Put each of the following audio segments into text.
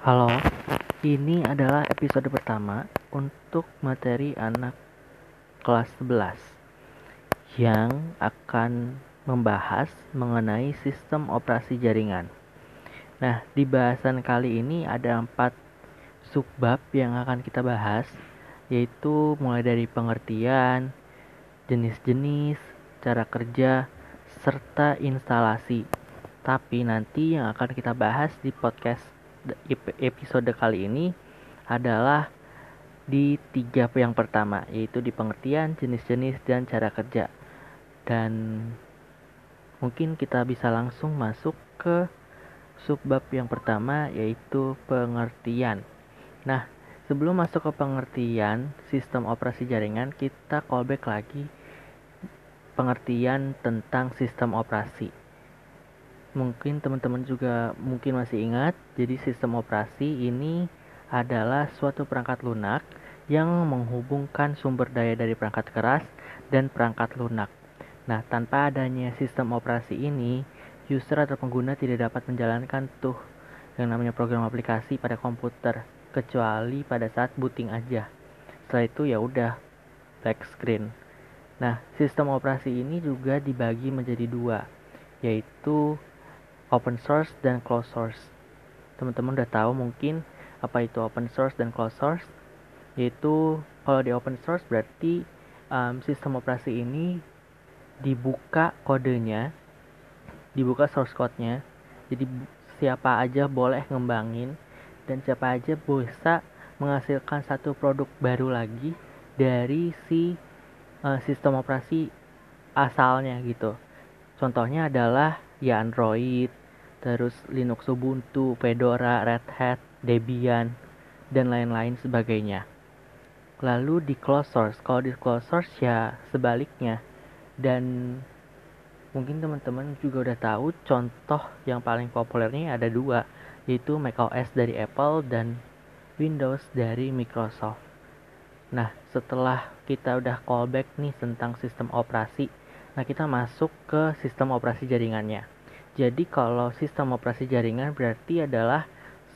Halo, ini adalah episode pertama untuk materi anak kelas 11 yang akan membahas mengenai sistem operasi jaringan. Nah, di bahasan kali ini ada 4 subbab yang akan kita bahas, yaitu mulai dari pengertian, jenis-jenis, cara kerja, serta instalasi. Tapi nanti yang akan kita bahas di podcast episode kali ini adalah di 3 yang pertama, yaitu di pengertian, jenis-jenis, dan cara kerja. Dan mungkin kita bisa langsung masuk ke subbab yang pertama, yaitu pengertian. Nah, sebelum masuk ke pengertian sistem operasi jaringan, kita callback lagi pengertian tentang sistem operasi. Mungkin teman-teman juga masih ingat, jadi sistem operasi ini adalah suatu perangkat lunak yang menghubungkan sumber daya dari perangkat keras dan perangkat lunak. Nah, tanpa adanya sistem operasi ini, user atau pengguna tidak dapat menjalankan yang namanya program aplikasi pada komputer, kecuali pada saat booting aja. Setelah itu ya udah black screen. Nah, sistem operasi ini juga dibagi menjadi 2, yaitu open source dan closed source. Teman-teman udah tahu mungkin apa itu open source dan closed source? Yaitu kalau di open source berarti sistem operasi ini dibuka kodenya, dibuka source code-nya. Jadi siapa aja boleh ngembangin dan siapa aja bisa menghasilkan satu produk baru lagi dari si sistem operasi asalnya gitu. Contohnya adalah ya Android, terus Linux Ubuntu, Fedora, Red Hat, Debian, dan lain-lain sebagainya. Lalu di closed source, kalau di closed source ya sebaliknya. Dan mungkin teman-teman juga udah tahu contoh yang paling populernya ada 2, yaitu macOS dari Apple dan Windows dari Microsoft. Nah, setelah kita udah callback nih tentang sistem operasi, nah kita masuk ke sistem operasi jaringannya. Jadi kalau sistem operasi jaringan berarti adalah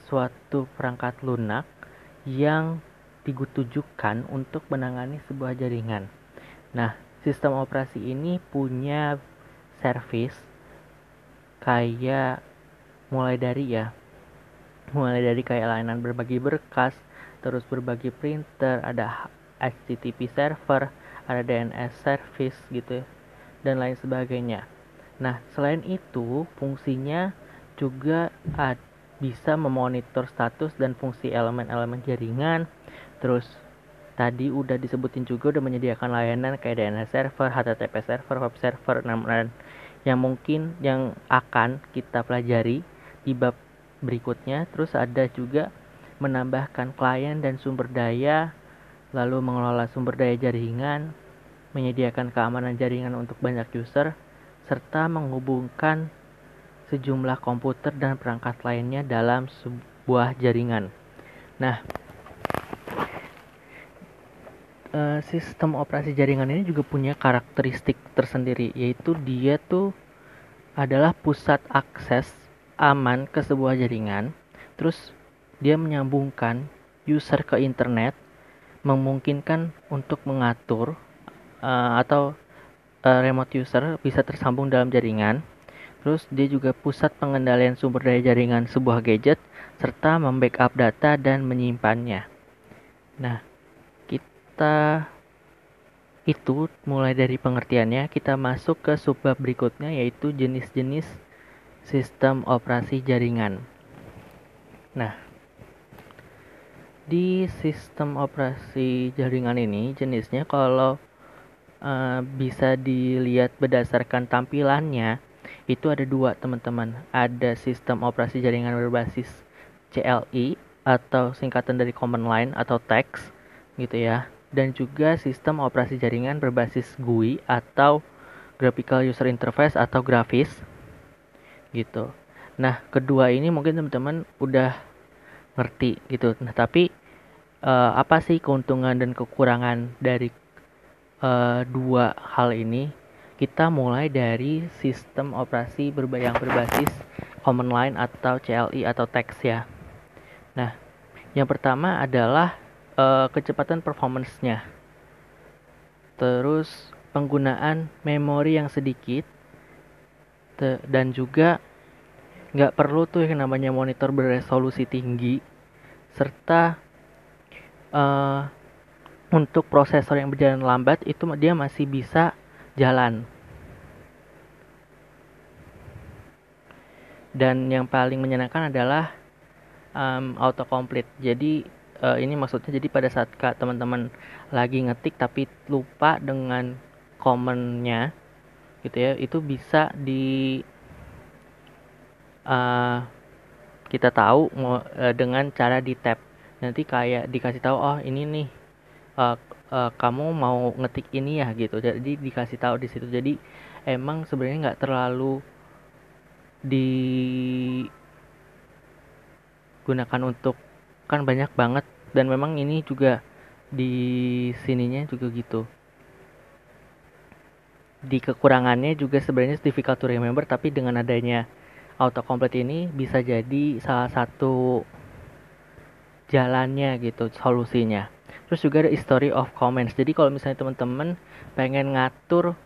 suatu perangkat lunak yang ditujukan untuk menangani sebuah jaringan. Nah, sistem operasi ini punya service kayak mulai dari kayak layanan berbagi berkas, terus berbagi printer, ada HTTP server, ada DNS service gitu ya, dan lain sebagainya. Nah, selain itu fungsinya juga bisa memonitor status dan fungsi elemen-elemen jaringan. Terus tadi udah disebutin juga, udah menyediakan layanan kayak DNS server, HTTP server, web server, dan yang mungkin yang akan kita pelajari di bab berikutnya. Terus ada juga menambahkan klien dan sumber daya, lalu mengelola sumber daya jaringan, menyediakan keamanan jaringan untuk banyak user, serta menghubungkan sejumlah komputer dan perangkat lainnya dalam sebuah jaringan. Nah, sistem operasi jaringan ini juga punya karakteristik tersendiri, yaitu dia tuh adalah pusat akses aman ke sebuah jaringan. Terus dia menyambungkan user ke internet, memungkinkan untuk mengatur remote user bisa tersambung dalam jaringan. Terus dia juga pusat pengendalian sumber daya jaringan sebuah gadget, serta membackup data dan menyimpannya. Nah, kita itu mulai dari pengertiannya. Kita masuk ke subbab berikutnya, yaitu jenis-jenis sistem operasi jaringan. Nah, di sistem operasi jaringan ini jenisnya kalau bisa dilihat berdasarkan tampilannya itu ada 2, teman-teman. Ada sistem operasi jaringan berbasis CLI atau singkatan dari command line atau text gitu ya, dan juga sistem operasi jaringan berbasis GUI atau graphical user interface atau grafis gitu. Nah, kedua ini mungkin teman-teman udah ngerti gitu. Nah, tapi apa sih keuntungan dan kekurangan dari 2 hal ini? Kita mulai dari sistem operasi yang berbasis command line atau CLI atau text ya. Nah, yang pertama adalah kecepatan performance-nya. Terus penggunaan memori yang sedikit, dan juga nggak perlu tuh yang namanya monitor beresolusi tinggi, serta untuk prosesor yang berjalan lambat itu dia masih bisa jalan. Dan yang paling menyenangkan adalah autocomplete. Jadi ini maksudnya jadi pada saat teman-teman lagi ngetik tapi lupa dengan command-nya gitu ya, itu bisa kita tahu dengan cara di tab. Nanti kayak dikasih tahu, oh ini nih kamu mau ngetik ini ya gitu. Jadi dikasih tahu di situ. Jadi emang sebenarnya nggak terlalu digunakan untuk, kan banyak banget, dan memang ini juga di sininya juga gitu. Di kekurangannya juga sebenarnya difficult to remember, tapi dengan adanya autocomplete ini bisa jadi salah satu jalannya gitu, solusinya. Terus juga ada history of comments. Jadi kalau misalnya teman-teman pengen ngatur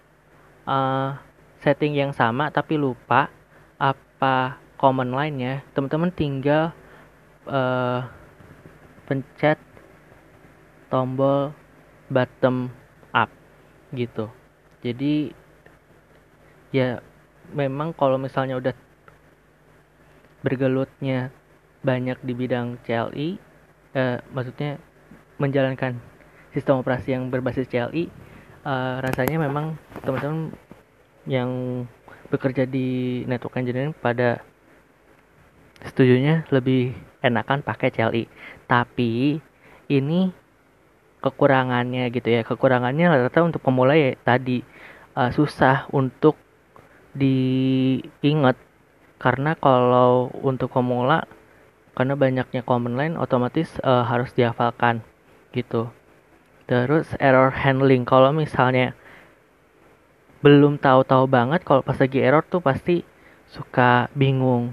setting yang sama tapi lupa apa command line-nya, teman-teman tinggal pencet tombol bottom up gitu. Jadi ya memang kalau misalnya udah bergelutnya banyak di bidang CLI, maksudnya menjalankan sistem operasi yang berbasis CLI, rasanya memang teman-teman yang bekerja di network engineering pada setujunya lebih enakan pakai CLI. Tapi ini kekurangannya gitu ya. Kekurangannya rata-rata untuk pemula ya tadi, susah untuk diingat. Karena kalau untuk pemula, karena banyaknya command line, otomatis harus dihafalkan gitu. Terus error handling, kalau misalnya belum tahu-tahu banget, kalau pas lagi error tuh pasti suka bingung.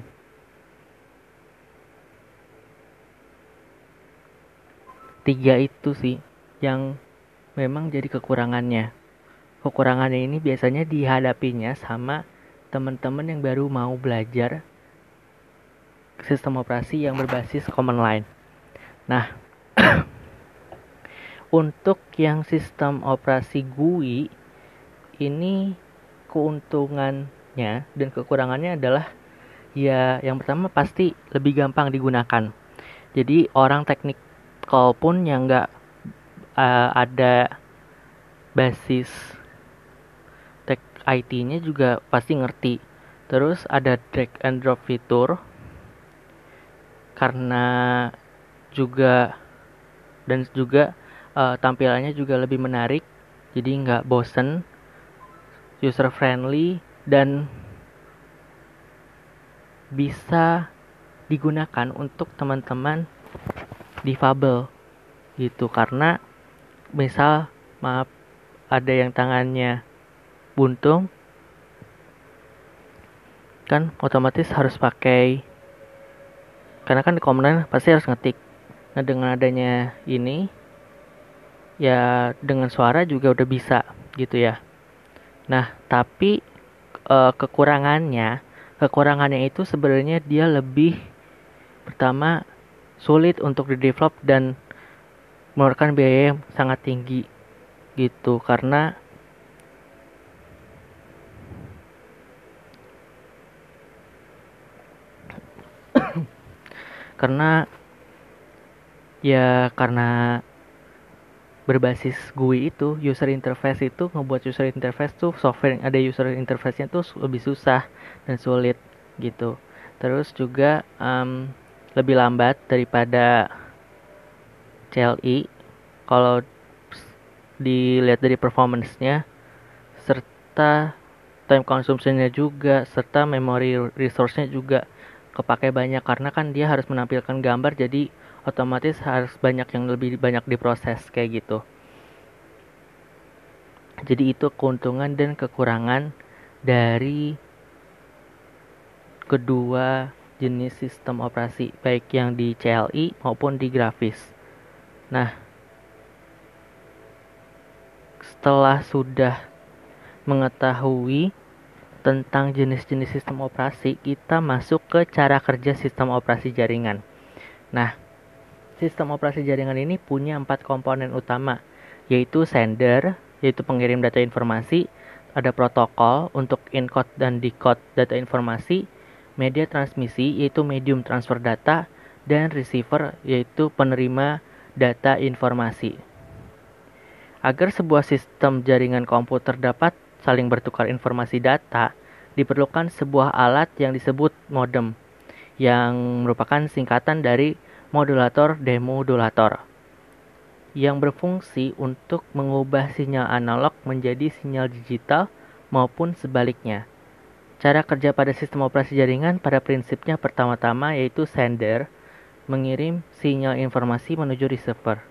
Tiga itu sih yang memang jadi kekurangannya. Kekurangannya ini biasanya dihadapinya sama teman-teman yang baru mau belajar sistem operasi yang berbasis command line. Nah, untuk yang sistem operasi GUI ini keuntungannya dan kekurangannya adalah ya yang pertama pasti lebih gampang digunakan. Jadi orang teknik kalaupun yang nggak ada basis tech IT-nya juga pasti ngerti. Terus ada drag and drop fitur, karena juga dan juga tampilannya juga lebih menarik, jadi nggak bosen, user friendly, dan bisa digunakan untuk teman-teman difabel gitu. Karena misal maaf ada yang tangannya buntung kan otomatis harus pakai, karena kan di command pasti harus ngetik. Nah, dengan adanya ini ya dengan suara juga udah bisa gitu ya. Nah, tapi kekurangannya itu sebenarnya dia lebih, pertama sulit untuk di-develop dan mengeluarkan biaya yang sangat tinggi gitu. Karena karena berbasis GUI itu, user interface itu, ngebuat user interface tuh software yang ada user interface-nya tuh lebih susah dan sulit gitu. Terus juga lebih lambat daripada CLI kalau dilihat dari performance-nya, serta time consumption-nya juga, serta memory resource-nya juga kepake banyak. Karena kan dia harus menampilkan gambar, jadi otomatis harus banyak yang lebih banyak diproses kayak gitu. Jadi itu keuntungan dan kekurangan dari kedua jenis sistem operasi, baik yang di CLI maupun di grafis. Nah, setelah sudah mengetahui tentang jenis-jenis sistem operasi, kita masuk ke cara kerja sistem operasi jaringan. Nah, sistem operasi jaringan ini punya 4 komponen utama, yaitu sender, yaitu pengirim data informasi, ada protokol untuk encode dan decode data informasi, media transmisi yaitu medium transfer data, dan receiver yaitu penerima data informasi. Agar sebuah sistem jaringan komputer dapat saling bertukar informasi data, diperlukan sebuah alat yang disebut modem, yang merupakan singkatan dari modulator demodulator, yang berfungsi untuk mengubah sinyal analog menjadi sinyal digital maupun sebaliknya. Cara kerja pada sistem operasi jaringan pada prinsipnya pertama-tama yaitu sender mengirim sinyal informasi menuju receiver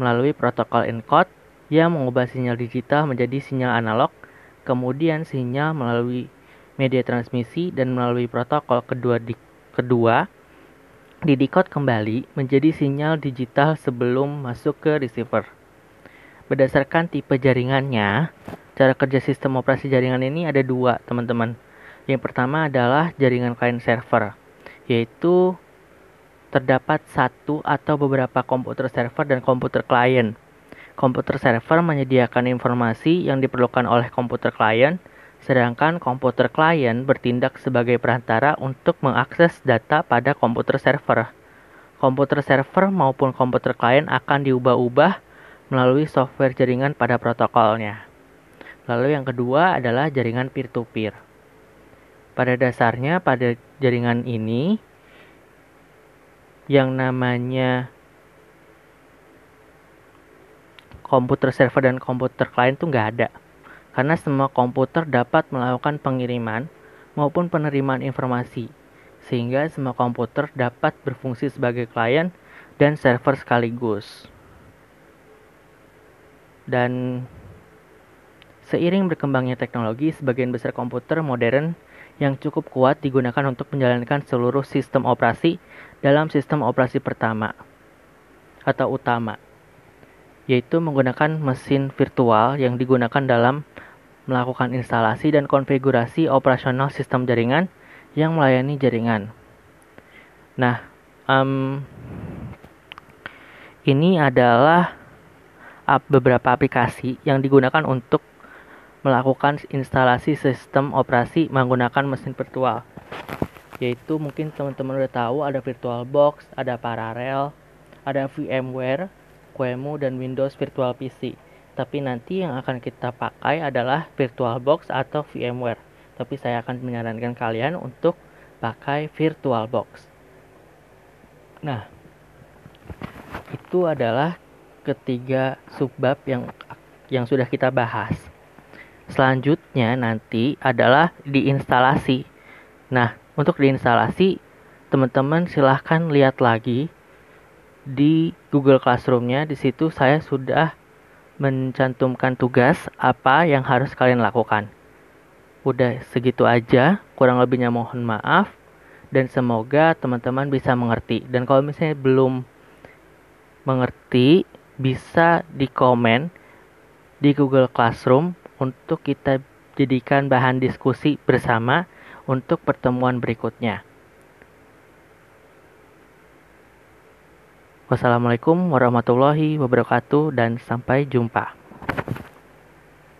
melalui protokol encode yang mengubah sinyal digital menjadi sinyal analog, kemudian sinyal melalui media transmisi dan melalui protokol kedua didekode kembali menjadi sinyal digital sebelum masuk ke receiver. Berdasarkan tipe jaringannya, cara kerja sistem operasi jaringan ini ada 2, teman-teman. Yang pertama adalah jaringan client server, yaitu terdapat 1 atau beberapa komputer server dan komputer klien. Komputer server menyediakan informasi yang diperlukan oleh komputer klien, sedangkan komputer klien bertindak sebagai perantara untuk mengakses data pada komputer server. Komputer server maupun komputer klien akan diubah-ubah melalui software jaringan pada protokolnya. Lalu yang kedua adalah jaringan peer-to-peer. Pada dasarnya pada jaringan ini yang namanya komputer server dan komputer klien tuh nggak ada. Karena semua komputer dapat melakukan pengiriman maupun penerimaan informasi, sehingga semua komputer dapat berfungsi sebagai klien dan server sekaligus. Dan seiring berkembangnya teknologi, sebagian besar komputer modern yang cukup kuat digunakan untuk menjalankan seluruh sistem operasi dalam sistem operasi pertama atau utama, yaitu menggunakan mesin virtual yang digunakan dalam melakukan instalasi dan konfigurasi operasional sistem jaringan yang melayani jaringan. Nah, ini adalah beberapa aplikasi yang digunakan untuk melakukan instalasi sistem operasi menggunakan mesin virtual, yaitu mungkin teman-teman udah tahu ada VirtualBox, ada Parallel, ada VMware, Kuemu, dan Windows Virtual PC. Tapi nanti yang akan kita pakai adalah VirtualBox atau VMware. Tapi saya akan menyarankan kalian untuk pakai VirtualBox. Nah, itu adalah ketiga subbab yang sudah kita bahas. Selanjutnya nanti adalah diinstalasi. Nah, untuk diinstalasi, teman-teman silahkan lihat lagi di Google Classroom-nya. Di situ saya sudah mencantumkan tugas apa yang harus kalian lakukan. Udah segitu aja, kurang lebihnya mohon maaf. Dan semoga teman-teman bisa mengerti. Dan kalau misalnya belum mengerti, bisa di komen di Google Classroom untuk kita jadikan bahan diskusi bersama untuk pertemuan berikutnya. Wassalamualaikum warahmatullahi wabarakatuh dan sampai jumpa.